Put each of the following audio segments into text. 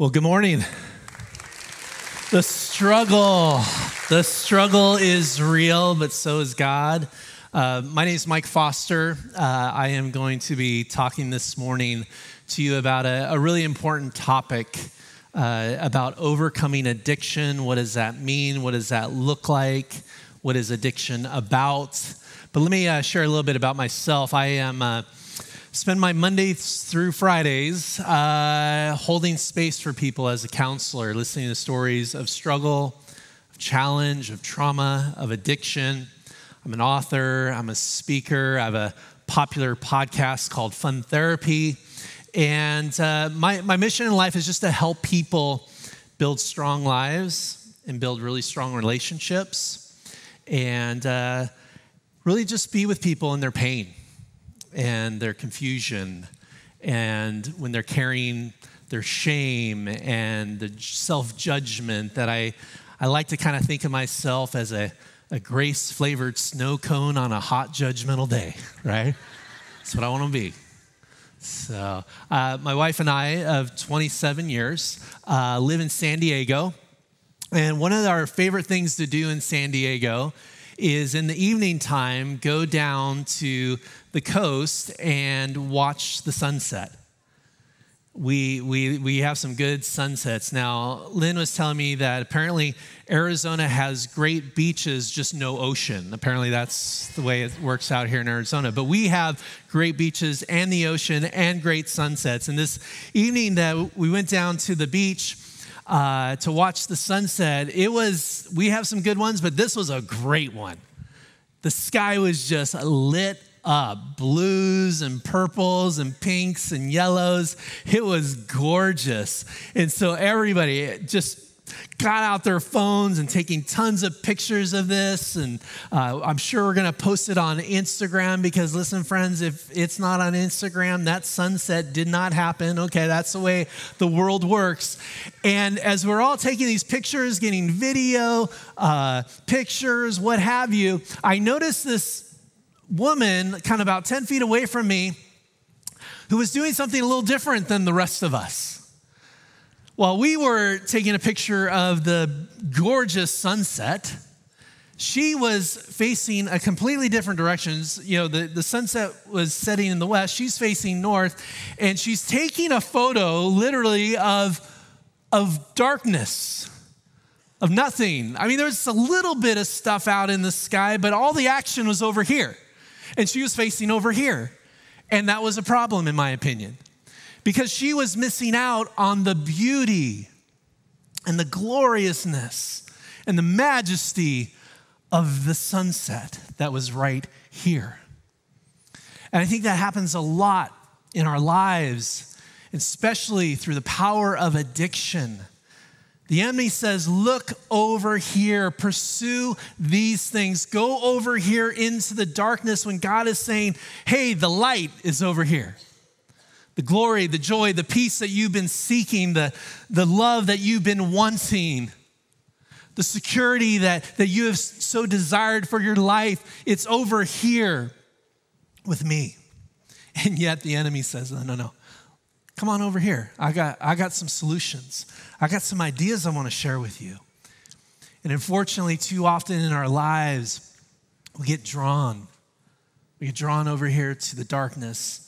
Well, good morning. The struggle is real, but so is God. My name is Mike Foster. I am going to be talking this morning to you about a really important topic about overcoming addiction. What does that mean? What does that look like? What is addiction about? But let me share a little bit about myself. I am spend my Mondays through Fridays holding space for people as a counselor, listening to stories of struggle, of challenge, of trauma, of addiction. I'm an author, I'm a speaker, I have a popular podcast called Fun Therapy. And my mission in life is just to help people build strong lives and build really strong relationships and really just be with people in their pain and their confusion, and when they're carrying their shame and the self-judgment that I like to kind of think of myself as a grace-flavored snow cone on a hot judgmental day, right? That's what I want to be. So my wife and I of 27 years live in San Diego, and one of our favorite things to do in San Diego is in the evening time, go down to the coast and watch the sunset. We have some good sunsets. Now, Lynn was telling me that apparently Arizona has great beaches, just no ocean. Apparently that's the way it works out here in Arizona. But we have great beaches and the ocean and great sunsets. And this evening that we went down to the beach to watch the sunset, we have some good ones, but this was a great one. The sky was just lit up, blues and purples and pinks and yellows. It was gorgeous. And so everybody just got out their phones and taking tons of pictures of this. And I'm sure we're going to post it on Instagram because, listen, friends, if it's not on Instagram, that sunset did not happen. Okay, that's the way the world works. And as we're all taking these pictures, getting video, pictures, what have you, I noticed this woman kind of about 10 feet away from me who was doing something a little different than the rest of us. While we were taking a picture of the gorgeous sunset, she was facing a completely different direction. You know, the sunset was setting in the west. She's facing north, and she's taking a photo literally of darkness, of nothing. I mean, there's a little bit of stuff out in the sky, but all the action was over here, and she was facing over here. And that was a problem, in my opinion, because she was missing out on the beauty and the gloriousness and the majesty of the sunset that was right here. And I think that happens a lot in our lives, especially through the power of addiction. The enemy says, look over here, pursue these things, go over here into the darkness when God is saying, hey, the light is over here. The glory, the joy, the peace that you've been seeking, the love that you've been wanting, the security that you have so desired for your life, it's over here with me. And yet the enemy says, no. Come on over here. I got some solutions. I got some ideas I want to share with you. And unfortunately, too often in our lives, we get drawn. We get drawn over here to the darkness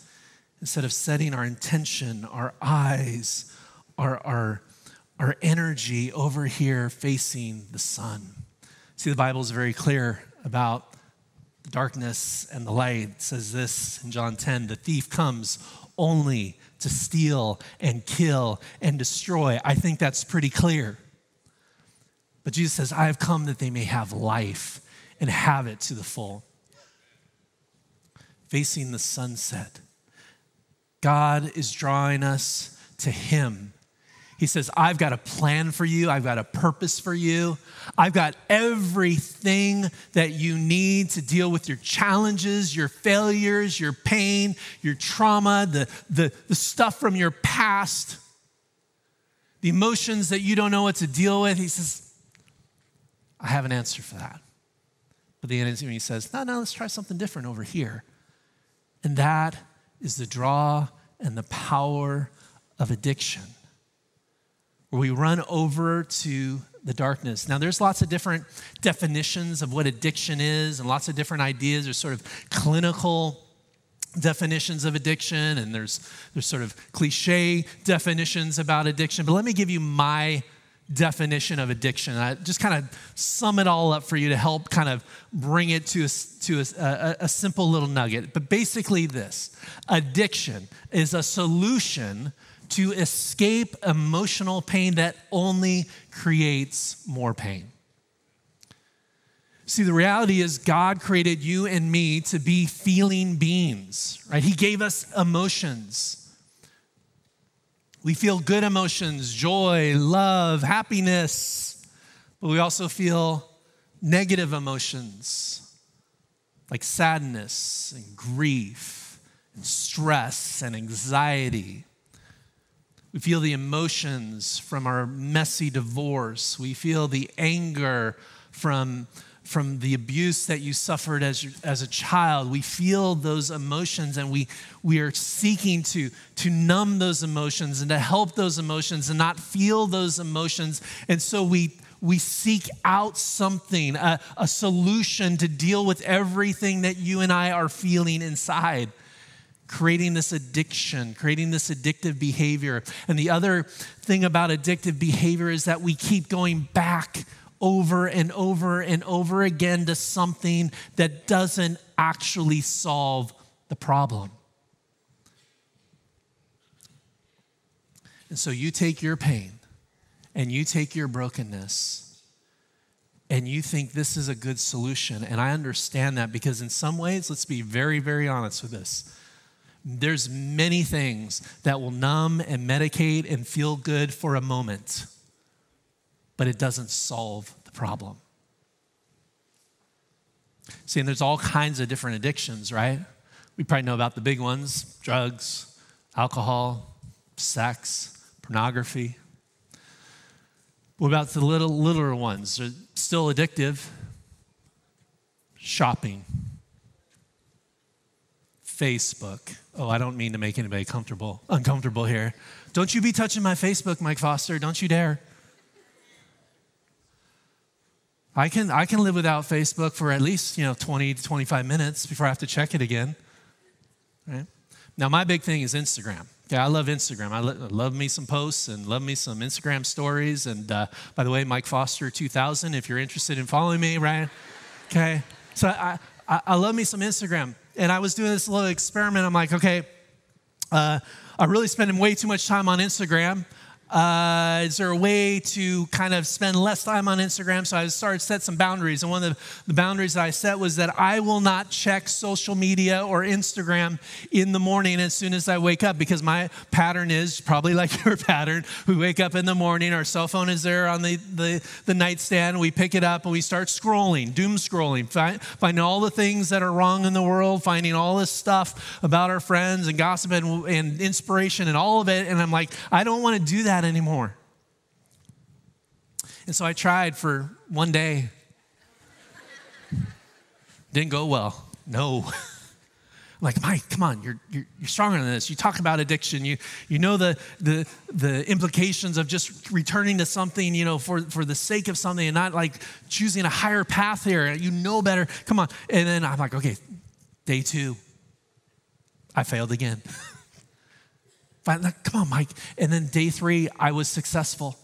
instead of setting our intention, our eyes, our energy over here facing the sun. See, the Bible is very clear about the darkness and the light. It says this in John 10, the thief comes only to steal and kill and destroy. I think that's pretty clear. But Jesus says, I have come that they may have life and have it to the full. Facing the sunset. God is drawing us to him. He says, I've got a plan for you. I've got a purpose for you. I've got everything that you need to deal with your challenges, your failures, your pain, your trauma, the stuff from your past, the emotions that you don't know what to deal with. He says, I have an answer for that. But the enemy says, no, let's try something different over here. And that is the draw and the power of addiction. where we run over to the darkness. Now, there's lots of different definitions of what addiction is and lots of different ideas. There's sort of clinical definitions of addiction, and there's sort of cliche definitions about addiction. But let me give you my definition of addiction. I just kind of sum it all up for you to help kind of bring it to a simple little nugget. But basically this: addiction is a solution to escape emotional pain that only creates more pain. See, the reality is God created you and me to be feeling beings, right? He gave us emotions. We feel good emotions, joy, love, happiness, but we also feel negative emotions like sadness and grief and stress and anxiety. We feel the emotions from our messy divorce. We feel the anger from the abuse that you suffered as a child. We feel those emotions, and we are seeking to numb those emotions and to help those emotions and not feel those emotions. And so we seek out something, a solution to deal with everything that you and I are feeling inside, creating this addiction, creating this addictive behavior. And the other thing about addictive behavior is that we keep going back over and over and over again to something that doesn't actually solve the problem. And so you take your pain and you take your brokenness and you think this is a good solution. And I understand that, because in some ways, let's be very, very honest with this. There's many things that will numb and medicate and feel good for a moment, but it doesn't solve the problem. See, and there's all kinds of different addictions, right? We probably know about the big ones: drugs, alcohol, sex, pornography. What about the littler ones? They're still addictive. Shopping. Facebook. Oh, I don't mean to make anybody uncomfortable here. Don't you be touching my Facebook, Mike Foster. Don't you dare. I can live without Facebook for at least 20 to 25 minutes before I have to check it again. Right? Now, my big thing is Instagram. Okay, I love Instagram. I love me some posts and love me some Instagram stories. And by the way, Mike Foster 2000, if you're interested in following me, right? Okay, so I love me some Instagram. And I was doing this little experiment. I'm like, okay, I'm really spending way too much time on Instagram. Is there a way to kind of spend less time on Instagram? So I started to set some boundaries. And one of the boundaries that I set was that I will not check social media or Instagram in the morning as soon as I wake up, because my pattern is probably like your pattern. We wake up in the morning, our cell phone is there on the nightstand. We pick it up and we start scrolling, doom scrolling, finding all the things that are wrong in the world, finding all this stuff about our friends and gossip and inspiration and all of it. And I'm like, I don't want to do that anymore. And so I tried for one day. Didn't go well. No. I'm like, Mike, come on, you're stronger than this. You talk about addiction. You know the implications of just returning to something, for the sake of something and not like choosing a higher path here. You know better. Come on. And then I'm like, okay, day two. I failed again. Like, come on, Mike. And then day three, I was successful.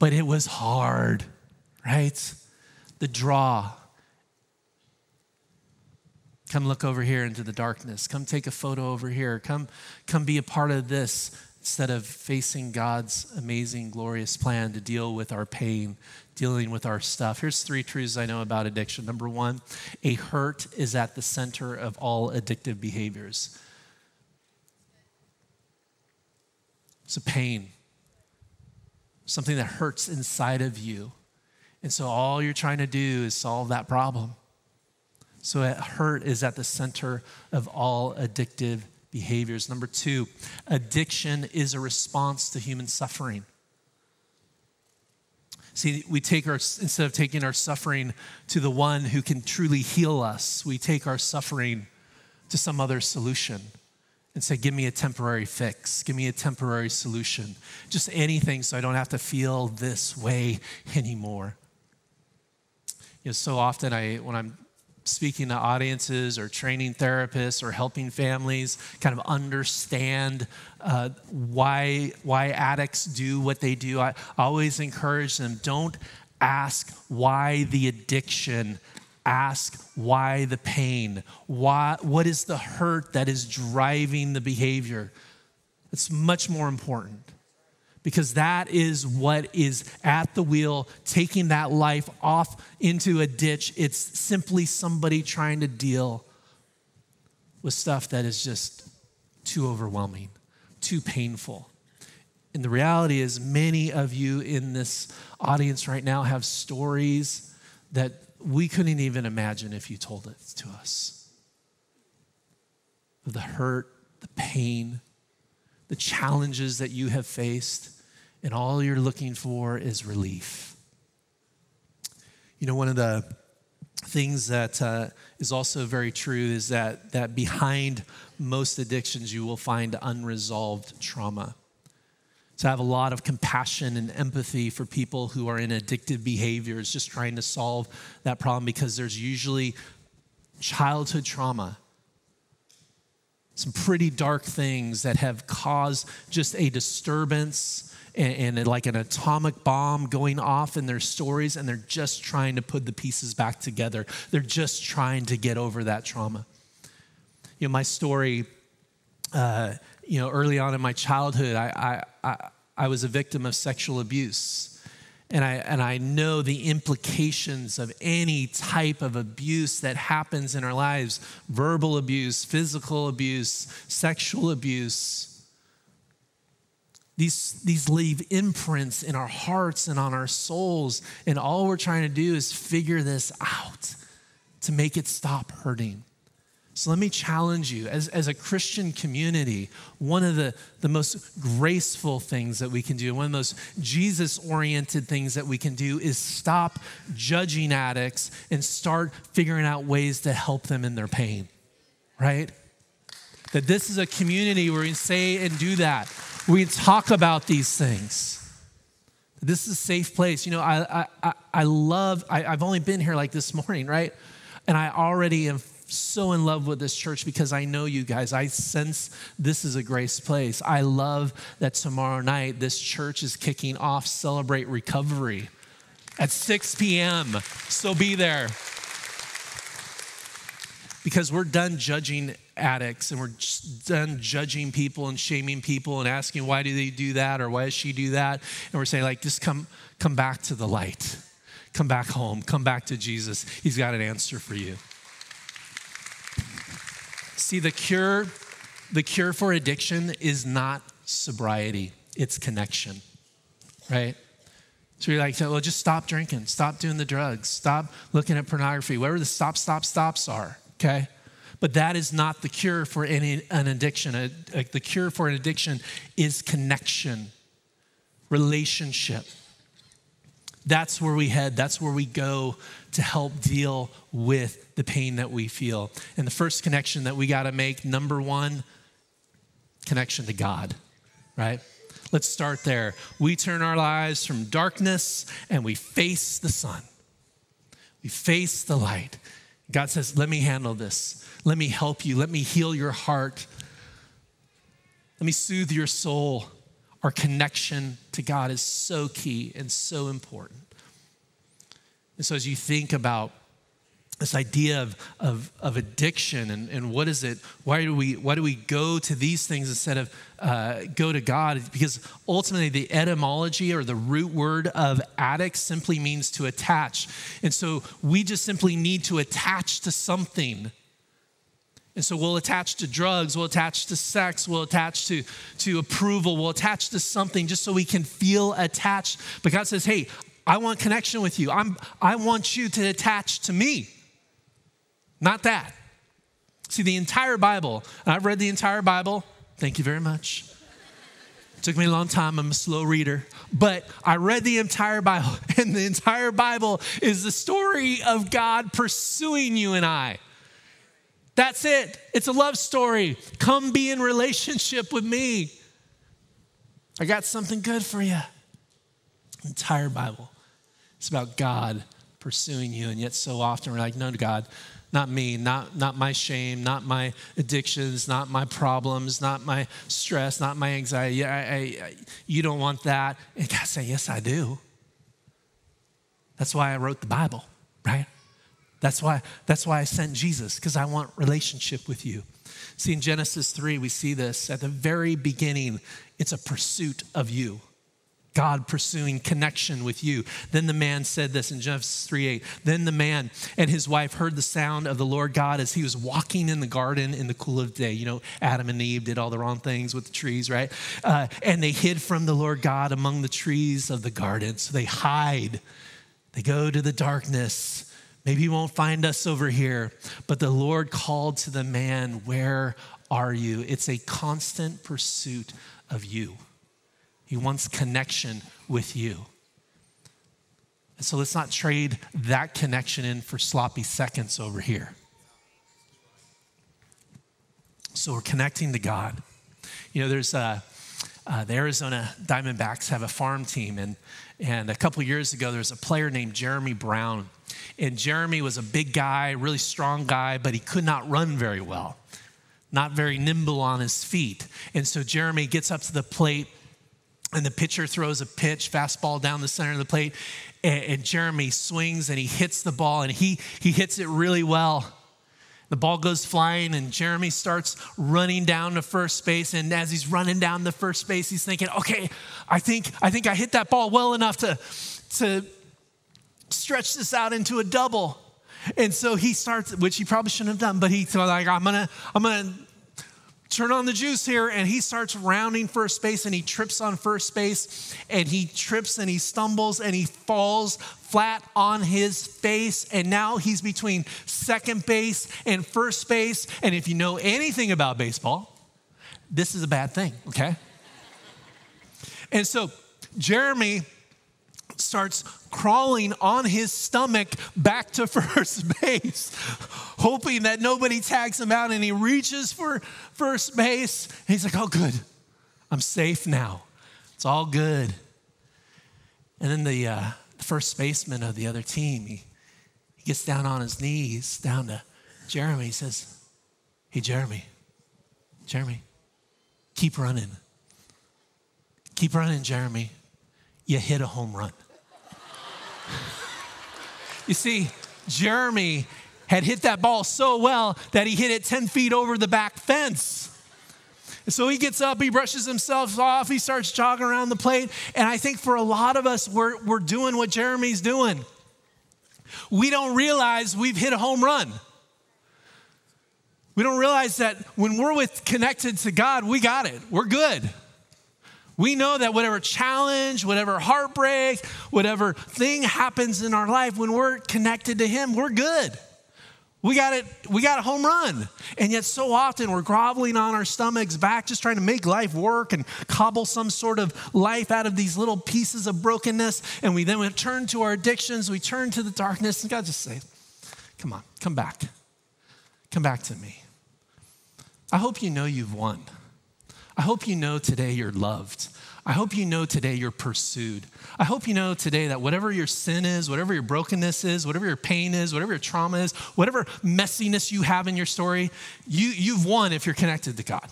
But it was hard, right? The draw. Come look over here into the darkness. Come take a photo over here. Come be a part of this, instead of facing God's amazing, glorious plan to deal with our pain, dealing with our stuff. Here's three truths I know about addiction. Number one, a hurt is at the center of all addictive behaviors. It's a pain, something that hurts inside of you. And so all you're trying to do is solve that problem. So hurt is at the center of all addictive behaviors. Number two, addiction is a response to human suffering. See, instead of taking our suffering to the one who can truly heal us, we take our suffering to some other solution. and say, give me a temporary fix. Give me a temporary solution. Just anything so I don't have to feel this way anymore. You know, so often when I'm speaking to audiences or training therapists or helping families kind of understand why addicts do what they do, I always encourage them, don't ask why the addiction. Ask why the pain. Why? What is the hurt that is driving the behavior? It's much more important, because that is what is at the wheel, taking that life off into a ditch. It's simply somebody trying to deal with stuff that is just too overwhelming, too painful. And the reality is, many of you in this audience right now have stories that we couldn't even imagine if you told it to us. The hurt, the pain, the challenges that you have faced, and all you're looking for is relief. You know, one of the things that is also very true is that behind most addictions, you will find unresolved trauma. So I have a lot of compassion and empathy for people who are in addictive behaviors, just trying to solve that problem, because there's usually childhood trauma, some pretty dark things that have caused just a disturbance and like an atomic bomb going off in their stories, and they're just trying to put the pieces back together. They're just trying to get over that trauma. You know, my story, you know, early on in my childhood, I was a victim of sexual abuse. And I know the implications of any type of abuse that happens in our lives, verbal abuse, physical abuse, sexual abuse. These leave imprints in our hearts and on our souls. And all we're trying to do is figure this out to make it stop hurting. So let me challenge you, as a Christian community, one of the most graceful things that we can do, one of the most Jesus-oriented things that we can do, is stop judging addicts and start figuring out ways to help them in their pain, right? That this is a community where we say and do that. We can talk about these things. This is a safe place. You know, I've only been here like this morning, right? And I already am so in love with this church, because I know you guys. I sense this is a grace place. I love that tomorrow night this church is kicking off Celebrate Recovery at 6 p.m. So be there. Because we're done judging addicts, and we're done judging people and shaming people and asking, why do they do that, or why does she do that? And we're saying, like, just come back to the light. Come back home. Come back to Jesus. He's got an answer for you. See, the cure for addiction is not sobriety, it's connection, right? So you're like, well, just stop drinking, stop doing the drugs, stop looking at pornography, whatever the stops are, okay? But that is not the cure for an addiction. The cure for an addiction is connection, relationship. That's where we head. That's where we go to help deal with the pain that we feel. And the first connection that we got to make, number one, connection to God, right? Let's start there. We turn our lives from darkness and we face the sun. We face the light. God says, let me handle this. Let me help you. Let me heal your heart. Let me soothe your soul. Our connection to God is so key and so important. And so as you think about this idea of addiction and what is it, why do we go to these things instead of go to God? Because ultimately the etymology, or the root word of addict, simply means to attach. And so we just simply need to attach to something. And so we'll attach to drugs, we'll attach to sex, we'll attach to approval, we'll attach to something just so we can feel attached. But God says, hey, I want connection with you. I want you to attach to me, not that. See, the entire Bible, and I've read the entire Bible. Thank you very much. It took me a long time. I'm a slow reader. But I read the entire Bible, and the entire Bible is the story of God pursuing you and I. That's it. It's a love story. Come be in relationship with me. I got something good for you. The entire Bible. It's about God pursuing you. And yet so often we're like, no, God, not me, not my shame, not my addictions, not my problems, not my stress, not my anxiety. Yeah, you don't want that. And God said, yes, I do. That's why I wrote the Bible, right? That's why I sent Jesus, because I want relationship with you. See, in Genesis 3, we see this at the very beginning. It's a pursuit of you. God pursuing connection with you. Then the man said this in Genesis 3:8. Then the man and his wife heard the sound of the Lord God as he was walking in the garden in the cool of the day. You know, Adam and Eve did all the wrong things with the trees, right? And they hid from the Lord God among the trees of the garden. So they hide. They go to the darkness. Maybe he won't find us over here. But the Lord called to the man, where are you? It's a constant pursuit of you. He wants connection with you. And so let's not trade that connection in for sloppy seconds over here. So we're connecting to God. You know, there's the Arizona Diamondbacks have a farm team. And a couple years ago, there was a player named Jeremy Brown. And Jeremy was a big guy, really strong guy, but he could not run very well. Not very nimble on his feet. And so Jeremy gets up to the plate, and the pitcher throws a pitch, fastball down the center of the plate, and Jeremy swings and he hits the ball, and he hits it really well. The ball goes flying, and Jeremy starts running down to first base, and as he's running down the first base, he's thinking, okay, I think I hit that ball well enough to stretch this out into a double. And so he starts, which he probably shouldn't have done, but he's like, I'm gonna turn on the juice here, and he starts rounding first base, and he trips on first base, and he trips and he stumbles and he falls flat on his face, and now he's between second base and first base. And if you know anything about baseball, this is a bad thing, okay? And so Jeremy starts crawling on his stomach back to first base, hoping that nobody tags him out, and he reaches for first base. And he's like, oh, good. I'm safe now. It's all good. And then the first baseman of the other team, he gets down on his knees, down to Jeremy. He says, hey, Jeremy, keep running. Keep running, Jeremy. You hit a home run. You see, Jeremy had hit that ball so well that he hit it 10 feet over the back fence. So he gets up, he brushes himself off, he starts jogging around the plate. And I think for a lot of us, we're doing what Jeremy's doing. We don't realize we've hit a home run. We don't realize that when we're connected to God, we got it. We're good. We know that whatever challenge, whatever heartbreak, whatever thing happens in our life, when we're connected to him, we're good. We got it. We got a home run. And yet so often we're groveling on our stomachs back, just trying to make life work and cobble some sort of life out of these little pieces of brokenness. And we turn to our addictions. We turn to the darkness. And God just says, come on, come back. Come back to me. I hope you know you've won. I hope you know today you're loved. I hope you know today you're pursued. I hope you know today that whatever your sin is, whatever your brokenness is, whatever your pain is, whatever your trauma is, whatever messiness you have in your story, you've won if you're connected to God.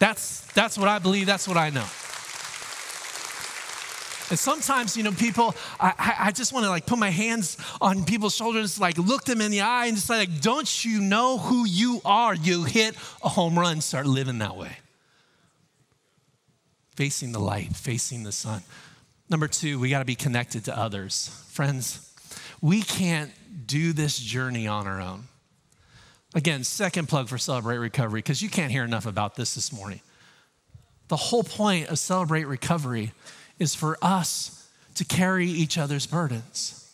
That's what I believe. That's what I know. And sometimes, you know, people, I just want to like put my hands on people's shoulders, like look them in the eye and just like, don't you know who you are? You hit a home run, start living that way. Facing the light, facing the sun. Number two, we got to be connected to others. Friends, we can't do this journey on our own. Again, second plug for Celebrate Recovery, because you can't hear enough about this morning. The whole point of Celebrate Recovery is for us to carry each other's burdens,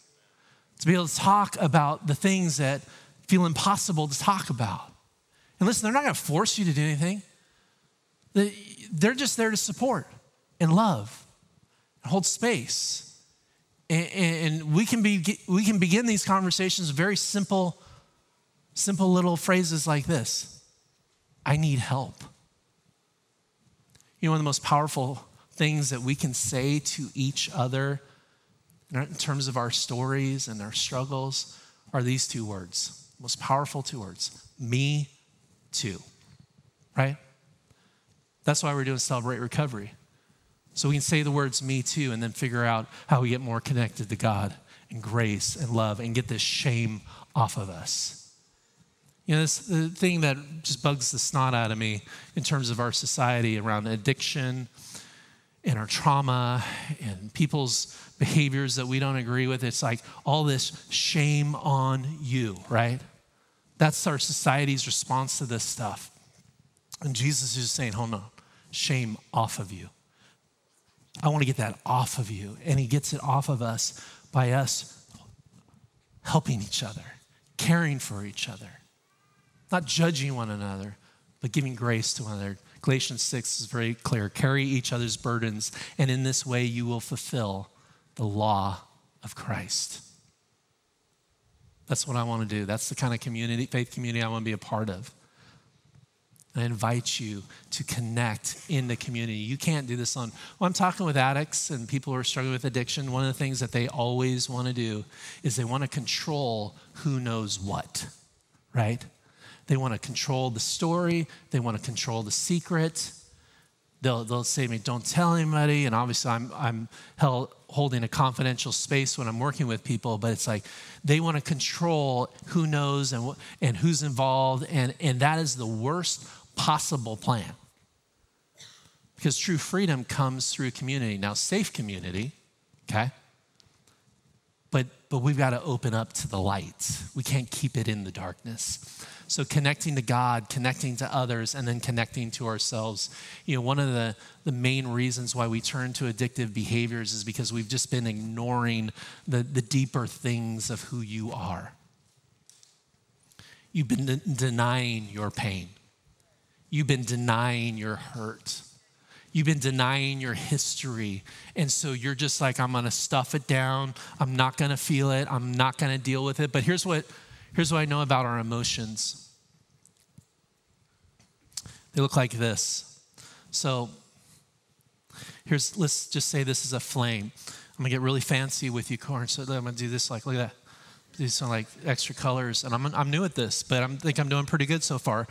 to be able to talk about the things that feel impossible to talk about. And listen, they're not going to force you to do anything. They're just there to support and love and hold space. And we can begin these conversations with very simple Simple little phrases like this: I need help. You know, one of the most powerful things that we can say to each other in terms of our stories and our struggles are these two words, most powerful two words: me too, right? That's why we're doing Celebrate Recovery. So we can say the words me too and then figure out how we get more connected to God and grace and love and get this shame off of us. You know, the thing that just bugs the snot out of me in terms of our society around addiction and our trauma and people's behaviors that we don't agree with, it's like all this shame on you, right? That's our society's response to this stuff. And Jesus is just saying, hold on, shame off of you. I want to get that off of you. And he gets it off of us by us helping each other, caring for each other, not judging one another, but giving grace to one another. Galatians 6 is very clear. Carry each other's burdens, and in this way you will fulfill the law of Christ. That's what I want to do. That's the kind of community, faith community I want to be a part of. I invite you to connect in the community. You can't do this on, well, I'm talking with addicts and people who are struggling with addiction. One of the things that they always want to do is they want to control who knows what, right? They want to control the story. They want to control the secret. They'll say to me, don't tell anybody. And obviously I'm holding a confidential space when I'm working with people, but it's like they want to control who knows and who's involved. And that is the worst possible plan, because true freedom comes through community. Now, safe community, okay? But we've got to open up to the light. We can't keep it in the darkness. So connecting to God, connecting to others, and then connecting to ourselves. You know, one of the main reasons why we turn to addictive behaviors is because we've just been ignoring the deeper things of who you are. You've been denying your pain. You've been denying your hurt. You've been denying your history. And so you're just like, I'm gonna stuff it down. I'm not gonna feel it. I'm not gonna deal with it. But here's what I know about our emotions. They look like this. So let's just say this is a flame. I'm gonna get really fancy with you, Corn. So I'm gonna do this, like, look at that. Do some like extra colors. And I'm new at this, but I think I'm doing pretty good so far.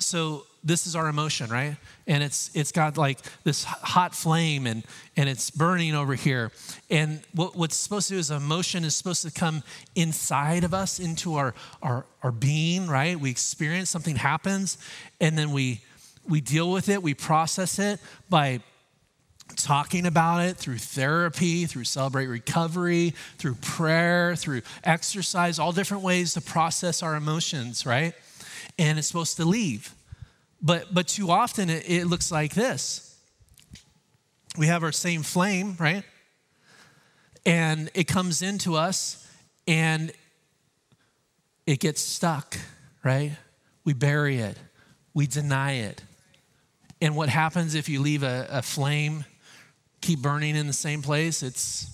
So this is our emotion, right? And it's got like this hot flame and it's burning over here. And what's supposed to do is emotion is supposed to come inside of us into our being, right? We experience, something happens, and then we deal with it, we process it by talking about it through therapy, through Celebrate Recovery, through prayer, through exercise, all different ways to process our emotions, right? And it's supposed to leave. But too often it looks like this. We have our same flame, right? And it comes into us and it gets stuck, right? We bury it. We deny it. And what happens if you leave a flame, keep burning in the same place? It's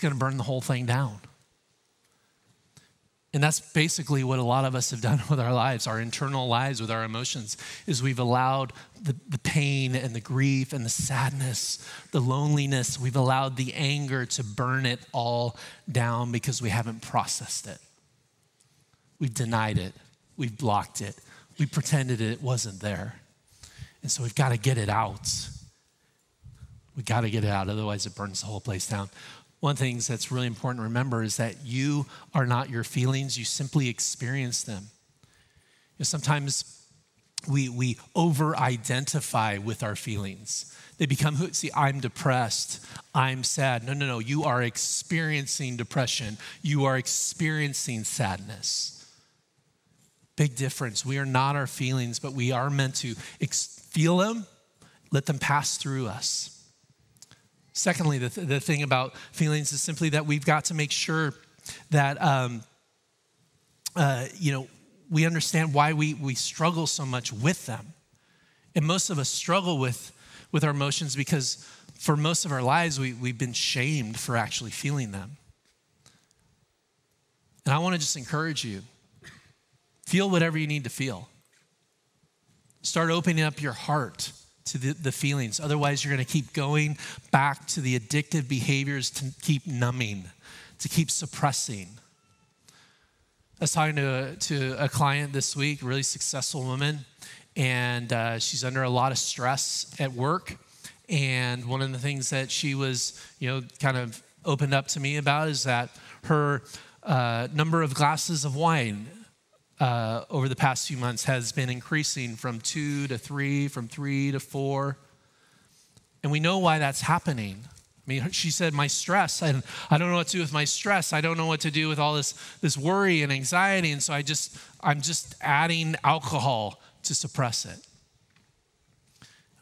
going to burn the whole thing down. And that's basically what a lot of us have done with our lives, our internal lives, with our emotions, is we've allowed the pain and the grief and the sadness, the loneliness, we've allowed the anger to burn it all down because we haven't processed it. We've denied it. We've blocked it. We pretended it wasn't there. And so we've got to get it out. We've got to get it out, otherwise it burns the whole place down. One of the things that's really important to remember is that you are not your feelings. You simply experience them. You know, sometimes we over-identify with our feelings. They become, see, I'm depressed. I'm sad. No. You are experiencing depression. You are experiencing sadness. Big difference. We are not our feelings, but we are meant to feel them, let them pass through us. Secondly, the thing about feelings is simply that we've got to make sure that, you know, we understand why we struggle so much with them. And most of us struggle with our emotions because for most of our lives, we've been shamed for actually feeling them. And I want to just encourage you Feel whatever you need to feel. Start opening up your heart to the feelings. Otherwise, you're going to keep going back to the addictive behaviors to keep numbing, to keep suppressing. I was talking to a client this week, a really successful woman, and she's under a lot of stress at work. And one of the things that she was, kind of opened up to me about is that her number of glasses of wine over the past few months has been increasing from 2 to 3, from 3 to 4. And we know why that's happening. I mean, she said, my stress, I don't know what to do with my stress. I don't know what to do with all this worry and anxiety. And so I'm just adding alcohol to suppress it.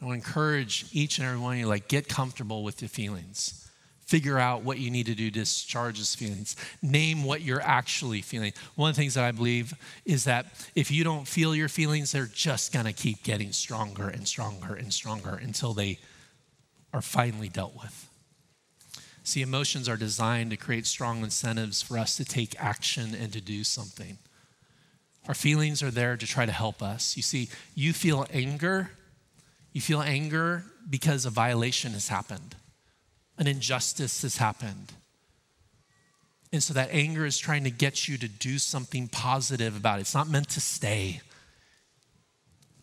I want to encourage each and every one of you, get comfortable with your feelings. Figure out what you need to do to discharge those feelings. Name what you're actually feeling. One of the things that I believe is that if you don't feel your feelings, they're just going to keep getting stronger and stronger and stronger until they are finally dealt with. See, emotions are designed to create strong incentives for us to take action and to do something. Our feelings are there to try to help us. You see, you feel anger. You feel anger because a violation has happened. An injustice has happened. And so that anger is trying to get you to do something positive about it. It's not meant to stay.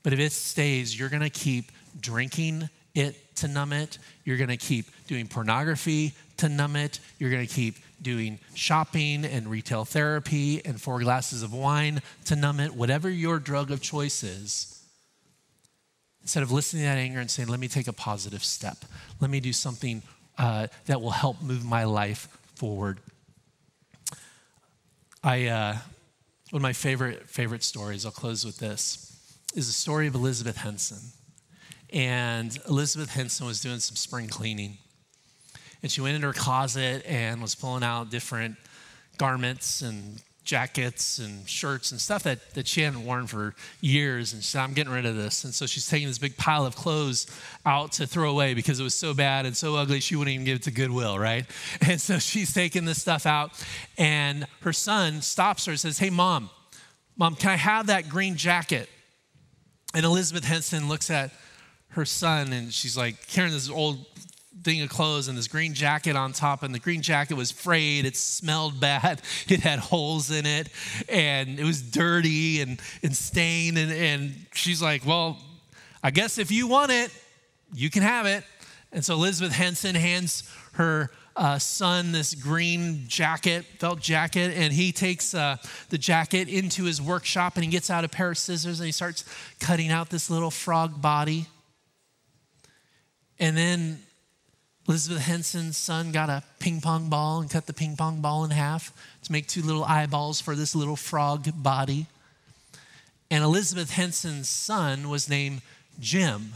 But if it stays, you're going to keep drinking it to numb it. You're going to keep doing pornography to numb it. You're going to keep doing shopping and retail therapy and 4 glasses of wine to numb it. Whatever your drug of choice is, instead of listening to that anger and saying, let me take a positive step. Let me do something that will help move my life forward. One of my favorite stories, I'll close with this, is the story of Elizabeth Henson. And Elizabeth Henson was doing some spring cleaning. And she went into her closet and was pulling out different garments and jackets and shirts and stuff that she hadn't worn for years. And she said, I'm getting rid of this. And so she's taking this big pile of clothes out to throw away because it was so bad and so ugly, she wouldn't even give it to Goodwill, right? And so she's taking this stuff out. And her son stops her and says, hey, Mom, can I have that green jacket? And Elizabeth Henson looks at her son and she's like carrying this old thing of clothes and this green jacket on top, and the green jacket was frayed. It smelled bad. It had holes in it, and it was dirty and stained. And she's like, well, I guess if you want it, you can have it. And so Elizabeth Henson hands her son this green jacket, felt jacket, and he takes the jacket into his workshop, and he gets out a pair of scissors, and he starts cutting out this little frog body. And then Elizabeth Henson's son got a ping pong ball and cut the ping pong ball in half to make 2 little eyeballs for this little frog body. And Elizabeth Henson's son was named Jim.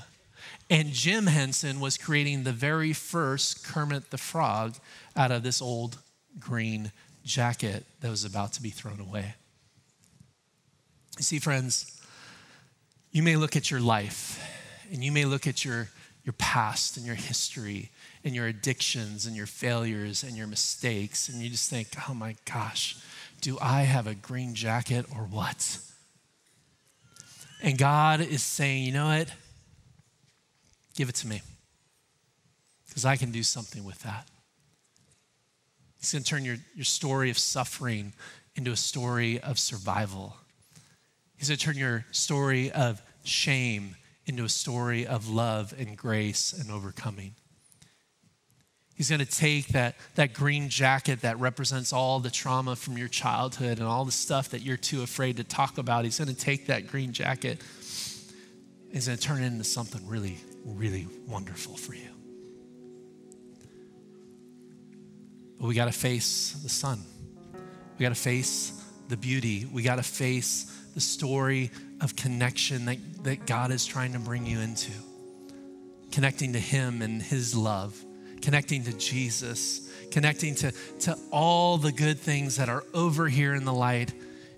And Jim Henson was creating the very first Kermit the Frog out of this old green jacket that was about to be thrown away. You see, friends, you may look at your life and you may look at your past and your history and your addictions and your failures and your mistakes. And you just think, oh my gosh, do I have a green jacket or what? And God is saying, you know what? Give it to me, because I can do something with that. He's going to turn your story of suffering into a story of survival. He's going to turn your story of shame into a story of love and grace and overcoming. He's going to take that green jacket that represents all the trauma from your childhood and all the stuff that you're too afraid to talk about. He's going to take that green jacket and he's going to turn it into something really, really wonderful for you. But we got to face the sun. We got to face the beauty. We got to face the story of connection that God is trying to bring you into. Connecting to Him and His love. Connecting to Jesus. Connecting to all the good things that are over here in the light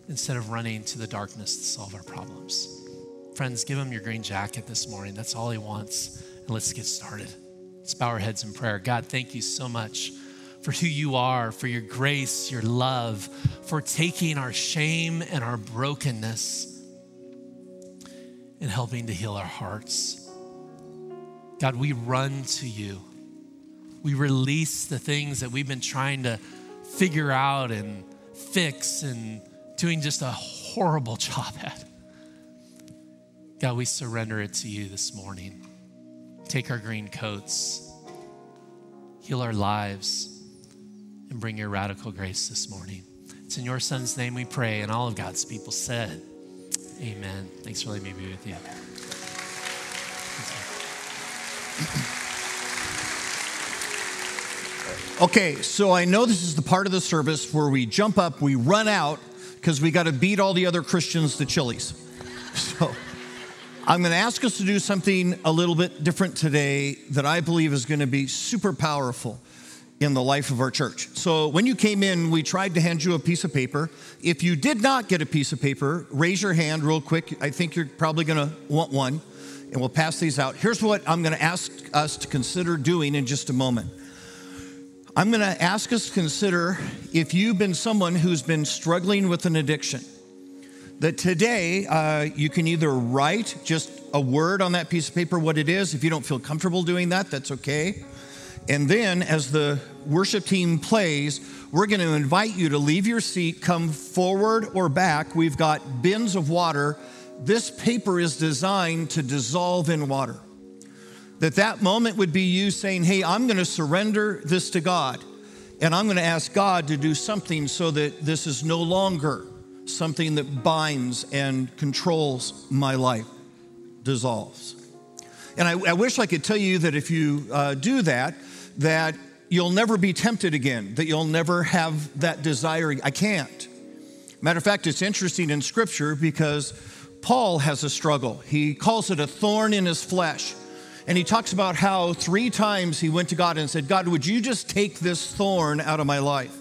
instead of running to the darkness to solve our problems. Friends, give Him your green jacket this morning. That's all He wants. And let's get started. Let's bow our heads in prayer. God, thank you so much for who you are, for your grace, your love, for taking our shame and our brokenness and helping to heal our hearts. God, we run to you. We release the things that we've been trying to figure out and fix and doing just a horrible job at. God, we surrender it to you this morning. Take our green coats, heal our lives, and bring your radical grace this morning. It's in your son's name we pray, and all of God's people said, amen. Thanks for letting me be with you. Okay, so I know this is the part of the service where we jump up, we run out, because we got to beat all the other Christians to Chili's. So I'm going to ask us to do something a little bit different today that I believe is going to be super powerful in the life of our church. So when you came in, we tried to hand you a piece of paper. If you did not get a piece of paper, raise your hand real quick. I think you're probably going to want one, and we'll pass these out. Here's what I'm going to ask us to consider doing in just a moment. I'm going to ask us to consider if you've been someone who's been struggling with an addiction, that today you can either write just a word on that piece of paper, what it is. If you don't feel comfortable doing that, that's okay. And then as the worship team plays, we're going to invite you to leave your seat, come forward or back. We've got bins of water. This paper is designed to dissolve in water. That moment would be you saying, hey, I'm going to surrender this to God, and I'm going to ask God to do something so that this is no longer something that binds and controls my life, dissolves. And I wish I could tell you that if you do that, that you'll never be tempted again, that you'll never have that desire. I can't. Matter of fact, it's interesting in Scripture because Paul has a struggle. He calls it a thorn in his flesh. And he talks about how 3 times he went to God and said, God, would you just take this thorn out of my life?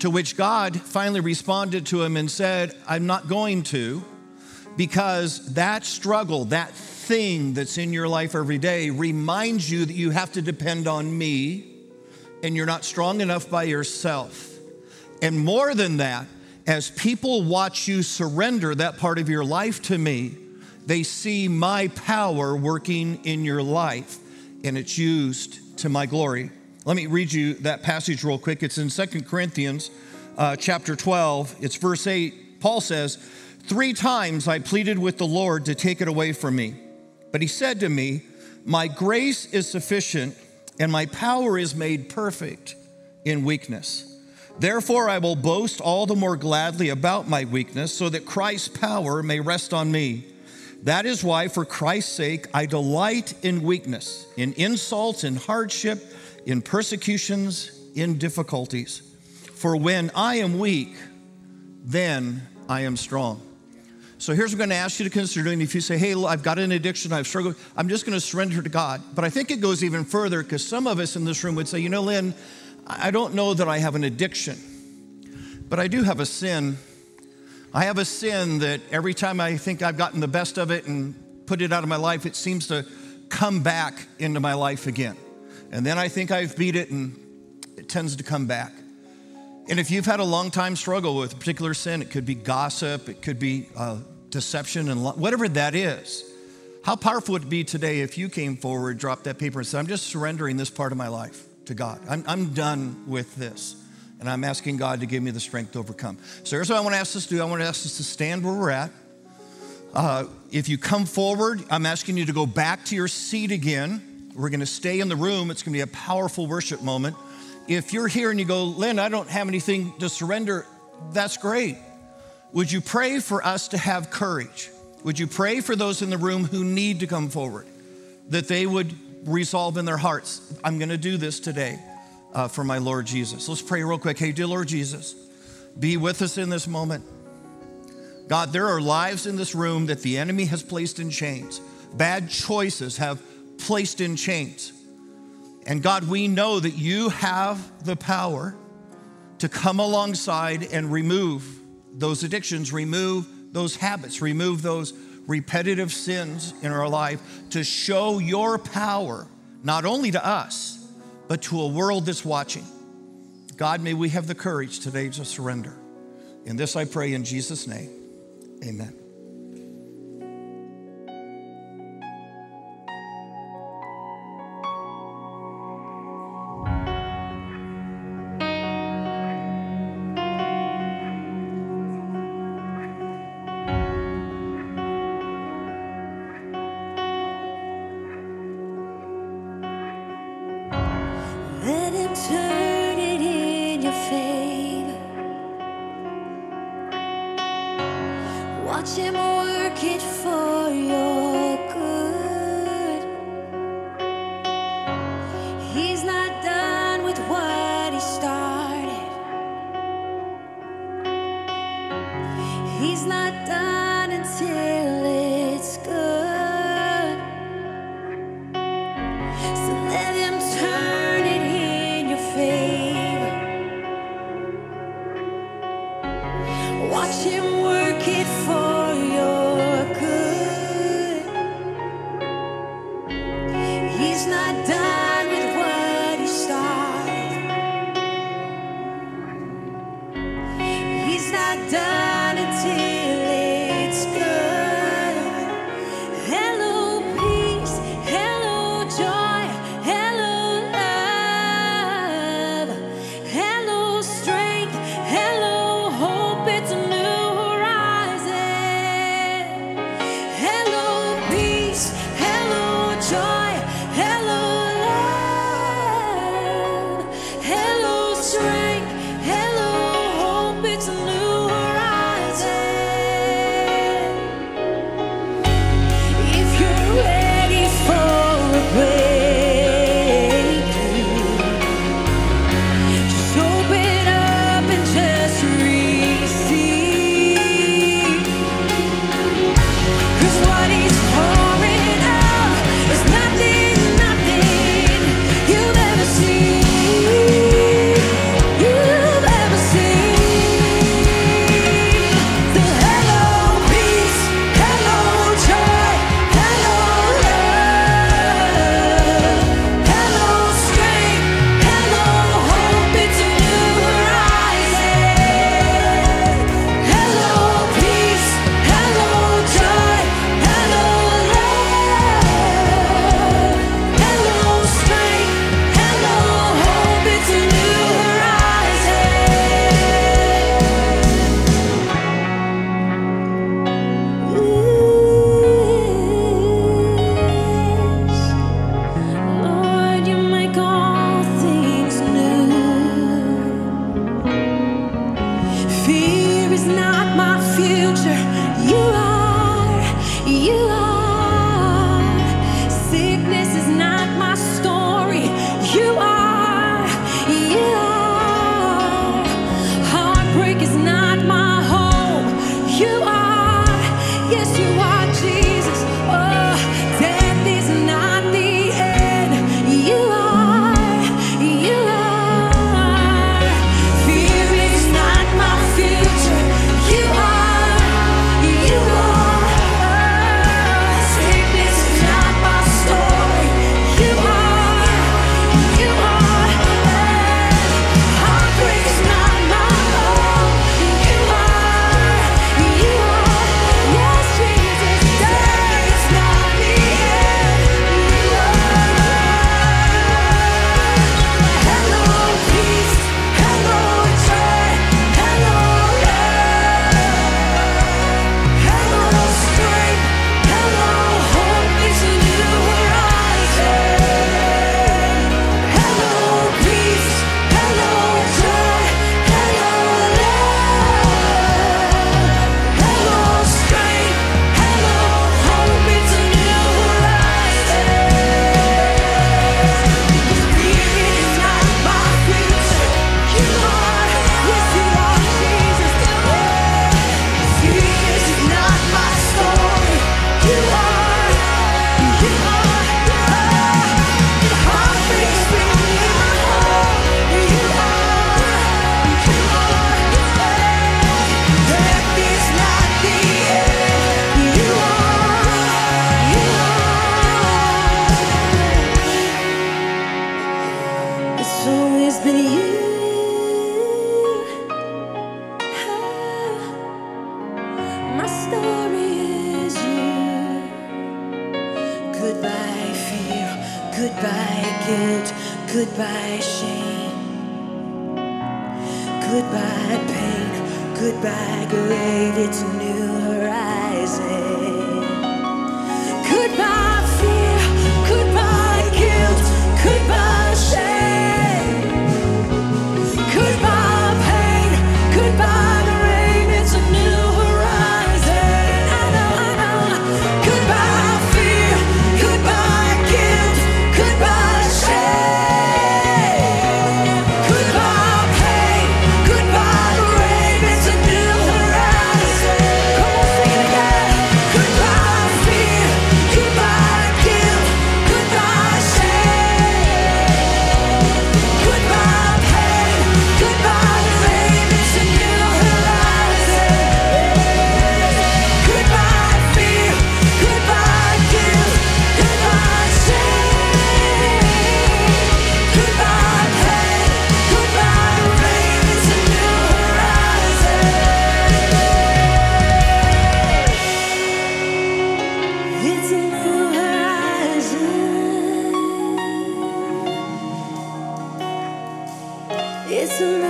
To which God finally responded to him and said, I'm not going to, because that struggle, that thing that's in your life every day reminds you that you have to depend on me and you're not strong enough by yourself. And more than that, as people watch you surrender that part of your life to me, they see my power working in your life, and it's used to my glory. Let me read you that passage real quick. It's in 2 Corinthians chapter 12. It's verse 8. Paul says, 3 times I pleaded with the Lord to take it away from me. But he said to me, my grace is sufficient, and my power is made perfect in weakness. Therefore, I will boast all the more gladly about my weakness, so that Christ's power may rest on me. That is why, for Christ's sake, I delight in weakness, in insults, in hardship, in persecutions, in difficulties. For when I am weak, then I am strong. So here's what I'm going to ask you to consider doing. If you say, hey, I've got an addiction, I've struggled, I'm just going to surrender to God. But I think it goes even further, because some of us in this room would say, you know, Lynn, I don't know that I have an addiction, but I do have a sin. I have a sin that every time I think I've gotten the best of it and put it out of my life, it seems to come back into my life again. And then I think I've beat it and it tends to come back. And if you've had a long time struggle with a particular sin, it could be gossip, it could be deception, and whatever that is, how powerful would it be today if you came forward, dropped that paper and said, I'm just surrendering this part of my life to God. I'm done with this. And I'm asking God to give me the strength to overcome. So here's what I want to ask us to do. I want to ask us to stand where we're at. If you come forward, I'm asking you to go back to your seat again. We're going to stay in the room. It's going to be a powerful worship moment. If you're here and you go, Lynn, I don't have anything to surrender, that's great. Would you pray for us to have courage? Would you pray for those in the room who need to come forward, that they would resolve in their hearts, I'm going to do this today. For my Lord Jesus. Let's pray real quick. Hey, dear Lord Jesus, be with us in this moment. God, there are lives in this room that the enemy has placed in chains. Bad choices have placed in chains. And God, we know that you have the power to come alongside and remove those addictions, remove those habits, remove those repetitive sins in our life, to show your power, not only to us, but to a world that's watching. God, may we have the courage today to surrender. In this I pray in Jesus' name, amen. Watch him work it for your good. He's not done with what he started. He's not done until it's good. So let him turn it in your favor. Watch him work it for it's always been you. Goodbye guilt, goodbye shame, goodbye pain, goodbye grave, it's a new horizon. Goodbye fear, goodbye guilt, goodbye shame, goodbye pain, goodbye grave, it's a new horizon. I know. Goodbye fear, goodbye guilt, goodbye shame, goodbye pain, goodbye grave, it's a new horizon. Come on, sing it again. Goodbye fear, goodbye guilt, goodbye shame, goodbye pain, goodbye grave, it's a new horizon. Goodbye fear, goodbye guilt, goodbye shame, goodbye pain, goodbye grave, it's a new horizon. It's a new horizon. It's a new horizon.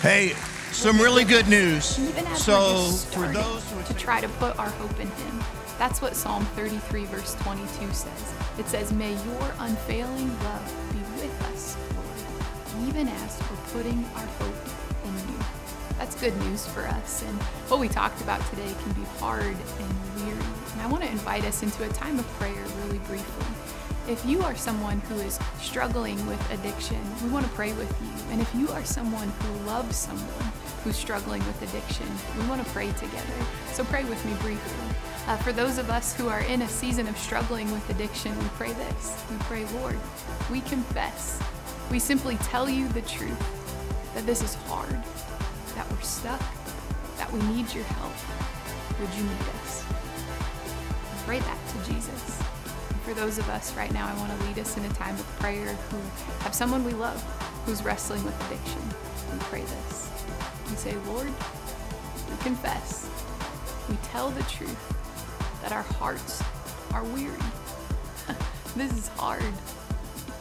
Hey, some really good news. Even as we're just starting to try to put our hope in Him. That's what Psalm 33 verse 22 says. It says, may your unfailing love be with us, Lord, even as we're putting our hope in you. That's good news for us. And what we talked about today can be hard and weary. And I want to invite us into a time of prayer really briefly. If you are someone who is struggling with addiction, we want to pray with you. And if you are someone who loves someone who's struggling with addiction, we want to pray together. So pray with me briefly. For those of us who are in a season of struggling with addiction, we pray this. We pray, Lord, we confess. We simply tell you the truth, that this is hard, that we're stuck, that we need your help. Would you meet us? Pray that to Jesus. For those of us right now, I want to lead us in a time of prayer who have someone we love who's wrestling with addiction. We pray this. We say, Lord, we confess. We tell the truth that our hearts are weary. This is hard.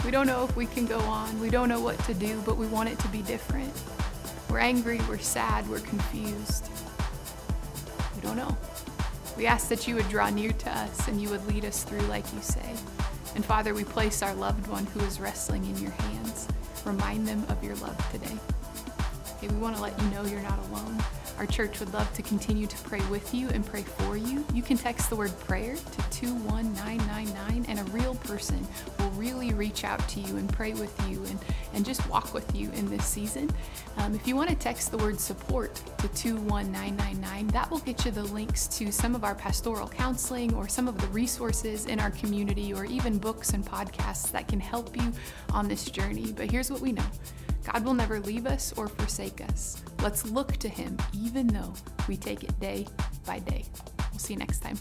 We don't know if we can go on. We don't know what to do, but we want it to be different. We're angry, we're sad, we're confused. We don't know. We ask that you would draw near to us and you would lead us through like you say. And Father, we place our loved one who is wrestling in your hands. Remind them of your love today. Okay, we want to let you know you're not alone. Our church would love to continue to pray with you and pray for you. You can text the word prayer to 21999 and a real person will really reach out to you and pray with you and just walk with you in this season. If you want to text the word support to 21999, that will get you the links to some of our pastoral counseling or some of the resources in our community or even books and podcasts that can help you on this journey. But here's what we know. God will never leave us or forsake us. Let's look to Him, even though we take it day by day. We'll see you next time.